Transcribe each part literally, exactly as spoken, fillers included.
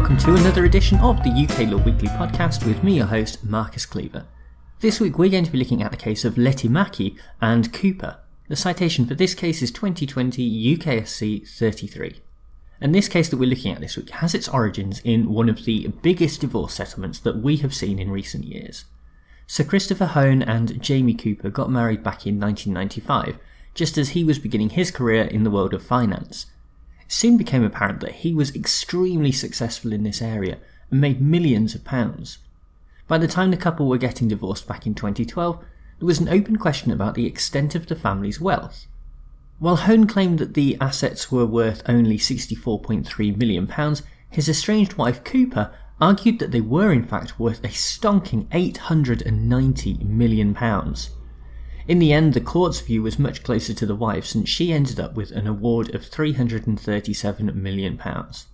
welcome to another edition of the U K Law Weekly podcast with me, your host, Marcus Cleaver. This week we're going to be looking at the case of Lehtimäki and Cooper. The citation for this case is twenty twenty U K S C thirty-three. And this case that we're looking at this week has its origins in one of the biggest divorce settlements that we have seen in recent years. Sir Christopher Hohn and Jamie Cooper got married back in nineteen ninety-five, just as he was beginning his career in the world of finance. It soon became apparent that he was extremely successful in this area and made millions of pounds. By the time the couple were getting divorced back in twenty twelve, there was an open question about the extent of the family's wealth. While Hohn claimed that the assets were worth only sixty-four point three million pounds, his estranged wife Cooper argued that they were in fact worth a stonking eight hundred ninety million pounds. In the end, the court's view was much closer to the wife's, and she ended up with an award of three hundred thirty-seven million pounds.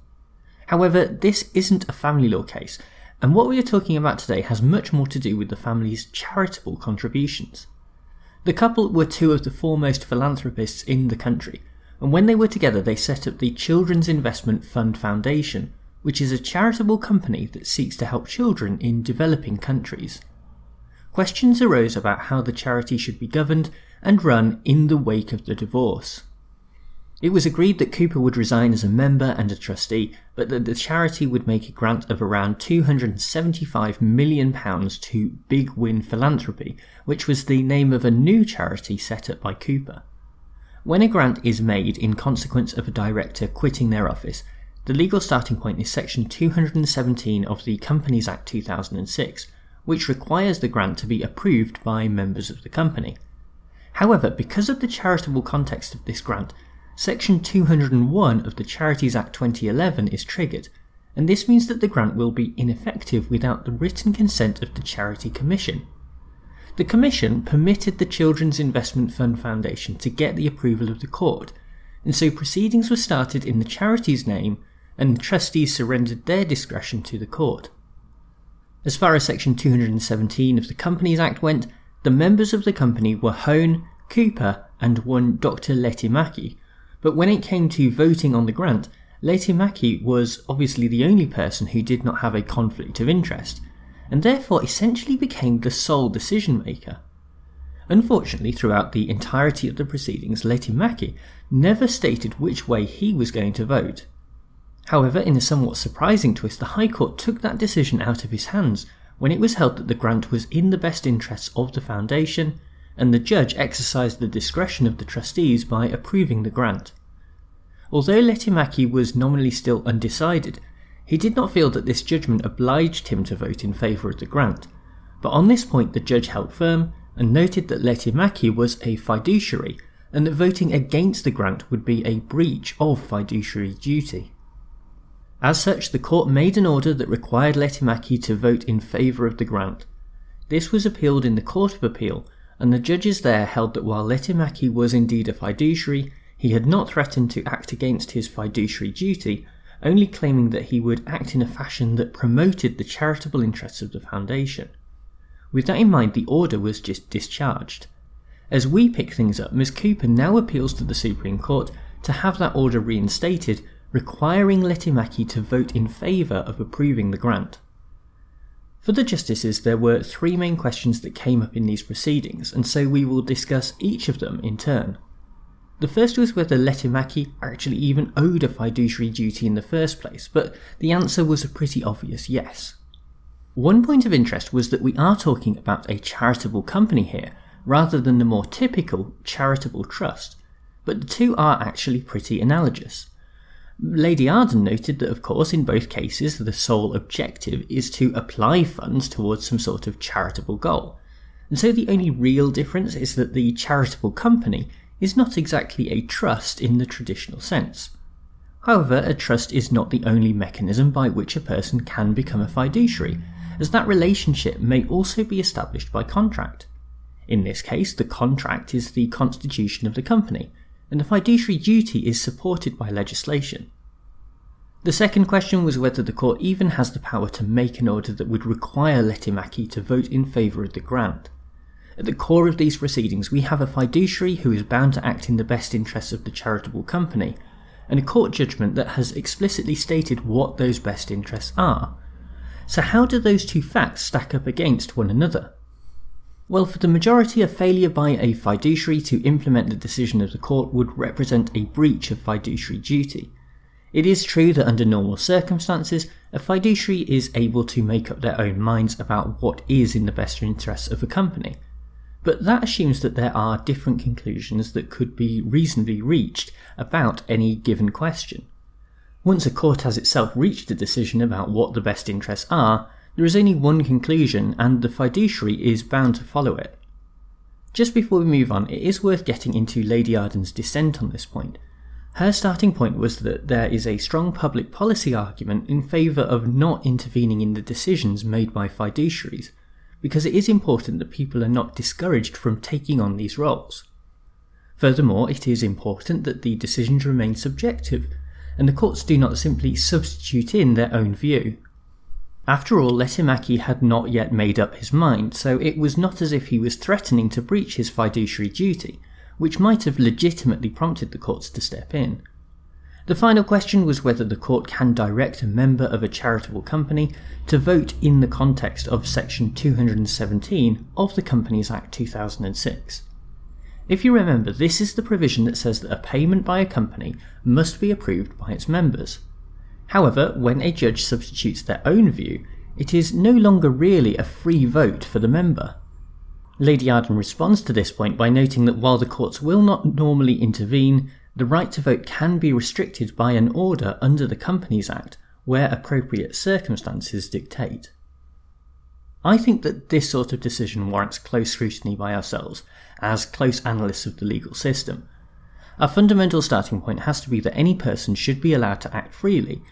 However, this isn't a family law case, and what we are talking about today has much more to do with the family's charitable contributions. The couple were two of the foremost philanthropists in the country, and when they were together they set up the Children's Investment Fund Foundation, which is a charitable company that seeks to help children in developing countries. Questions arose about how the charity should be governed and run in the wake of the divorce. It was agreed that Cooper would resign as a member and a trustee, but that the charity would make a grant of around two hundred seventy-five million pounds to Big Win Philanthropy, which was the name of a new charity set up by Cooper. When a grant is made in consequence of a director quitting their office, the legal starting point is section two hundred seventeen of the Companies Act two thousand six, which requires the grant to be approved by members of the company. However, because of the charitable context of this grant, section two hundred one of the Charities Act twenty eleven is triggered, and this means that the grant will be ineffective without the written consent of the Charity Commission. The Commission permitted the Children's Investment Fund Foundation to get the approval of the court, and so proceedings were started in the charity's name, and the trustees surrendered their discretion to the court. As far as section two hundred seventeen of the Companies Act went, the members of the company were Hohn, Cooper and one Doctor Lehtimäki, but when it came to voting on the grant, Lehtimäki was obviously the only person who did not have a conflict of interest, and therefore essentially became the sole decision maker. Unfortunately, throughout the entirety of the proceedings, Lehtimäki never stated which way he was going to vote. However, in a somewhat surprising twist, the High Court took that decision out of his hands when it was held that the grant was in the best interests of the foundation, and the judge exercised the discretion of the trustees by approving the grant. Although Lehtimäki was nominally still undecided, he did not feel that this judgment obliged him to vote in favour of the grant, but on this point the judge held firm and noted that Lehtimäki was a fiduciary and that voting against the grant would be a breach of fiduciary duty. As such, the court made an order that required Lehtimäki to vote in favour of the grant. This was appealed in the Court of Appeal, and the judges there held that while Lehtimäki was indeed a fiduciary, he had not threatened to act against his fiduciary duty, only claiming that he would act in a fashion that promoted the charitable interests of the foundation. With that in mind, the order was just discharged. As we pick things up, Miz Cooper now appeals to the Supreme Court to have that order reinstated, requiring Lehtimäki to vote in favour of approving the grant. For the justices, there were three main questions that came up in these proceedings, and so we will discuss each of them in turn. The first was whether Lehtimäki actually even owed a fiduciary duty in the first place, but the answer was a pretty obvious yes. One point of interest was that we are talking about a charitable company here, rather than the more typical charitable trust, but the two are actually pretty analogous. Lady Arden noted that of course in both cases the sole objective is to apply funds towards some sort of charitable goal, and so the only real difference is that the charitable company is not exactly a trust in the traditional sense. However, a trust is not the only mechanism by which a person can become a fiduciary, as that relationship may also be established by contract. In this case, the contract is the constitution of the company, and the fiduciary duty is supported by legislation. The second question was whether the court even has the power to make an order that would require Lehtimäki to vote in favour of the grant. At the core of these proceedings we have a fiduciary who is bound to act in the best interests of the charitable company, and a court judgment that has explicitly stated what those best interests are. So how do those two facts stack up against one another? Well, for the majority, a failure by a fiduciary to implement the decision of the court would represent a breach of fiduciary duty. It is true that under normal circumstances, a fiduciary is able to make up their own minds about what is in the best interests of a company. But that assumes that there are different conclusions that could be reasonably reached about any given question. Once a court has itself reached a decision about what the best interests are, there is only one conclusion and the fiduciary is bound to follow it. Just before we move on, it is worth getting into Lady Arden's dissent on this point. Her starting point was that there is a strong public policy argument in favour of not intervening in the decisions made by fiduciaries, because it is important that people are not discouraged from taking on these roles. Furthermore, it is important that the decisions remain subjective, and the courts do not simply substitute in their own view. After all, Lehtimäki had not yet made up his mind, so it was not as if he was threatening to breach his fiduciary duty, which might have legitimately prompted the courts to step in. The final question was whether the court can direct a member of a charitable company to vote in the context of Section two hundred seventeen of the Companies Act two thousand six. If you remember, this is the provision that says that a payment by a company must be approved by its members. However, when a judge substitutes their own view, it is no longer really a free vote for the member. Lady Arden responds to this point by noting that while the courts will not normally intervene, the right to vote can be restricted by an order under the Companies Act where appropriate circumstances dictate. I think that this sort of decision warrants close scrutiny by ourselves, as close analysts of the legal system. Our fundamental starting point has to be that any person should be allowed to act freely,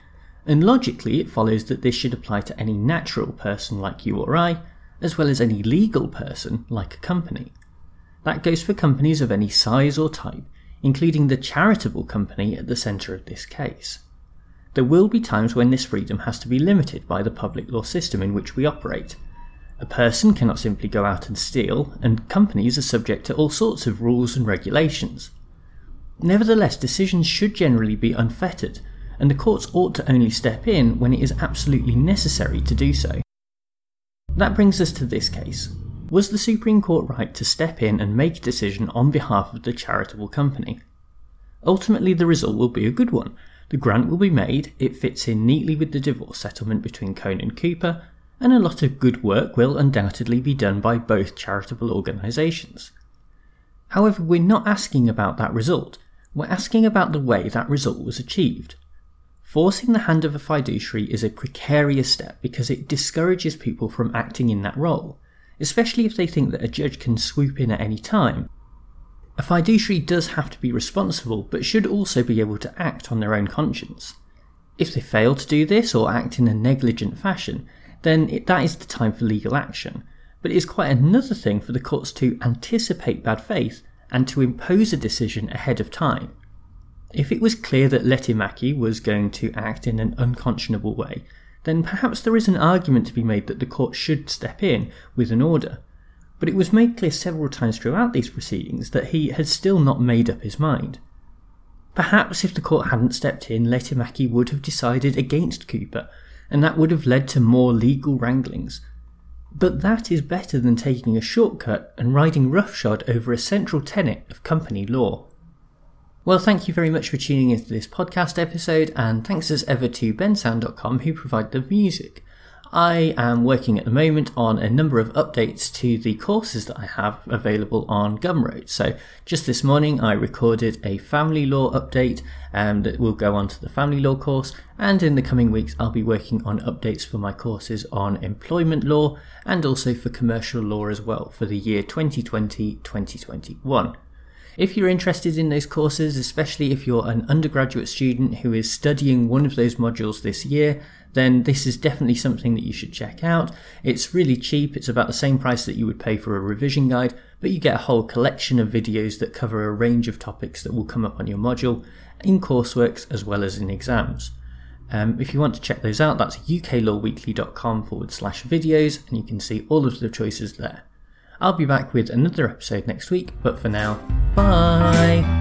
and logically it follows that this should apply to any natural person like you or I, as well as any legal person like a company. That goes for companies of any size or type, including the charitable company at the centre of this case. There will be times when this freedom has to be limited by the public law system in which we operate. A person cannot simply go out and steal, and companies are subject to all sorts of rules and regulations. Nevertheless, decisions should generally be unfettered, and the courts ought to only step in when it is absolutely necessary to do so. That brings us to this case. Was the Supreme Court right to step in and make a decision on behalf of the charitable company? Ultimately, the result will be a good one. The grant will be made, it fits in neatly with the divorce settlement between Cohn and Cooper, and a lot of good work will undoubtedly be done by both charitable organisations. However, we're not asking about that result. We're asking about the way that result was achieved. Forcing the hand of a fiduciary is a precarious step because it discourages people from acting in that role, especially if they think that a judge can swoop in at any time. A fiduciary does have to be responsible, but should also be able to act on their own conscience. If they fail to do this or act in a negligent fashion, then it, that is the time for legal action, but it is quite another thing for the courts to anticipate bad faith and to impose a decision ahead of time. If it was clear that Lehtimäki was going to act in an unconscionable way, then perhaps there is an argument to be made that the court should step in with an order. But it was made clear several times throughout these proceedings that he had still not made up his mind. Perhaps if the court hadn't stepped in, Lehtimäki would have decided against Cooper, and that would have led to more legal wranglings. But that is better than taking a shortcut and riding roughshod over a central tenet of company law. Well, thank you very much for tuning into this podcast episode, and thanks as ever to bensound dot com who provide the music. I am working at the moment on a number of updates to the courses that I have available on Gumroad. So just this morning I recorded a family law update um, that will go on to the family law course, and in the coming weeks I'll be working on updates for my courses on employment law and also for commercial law as well for the year twenty twenty to twenty twenty-one. If you're interested in those courses, especially if you're an undergraduate student who is studying one of those modules this year, then this is definitely something that you should check out. It's really cheap, it's about the same price that you would pay for a revision guide, but you get a whole collection of videos that cover a range of topics that will come up on your module, in coursework as well as in exams. Um, if you want to check those out, that's uklawweekly dot com forward slash videos, and you can see all of the choices there. I'll be back with another episode next week, but for now, bye!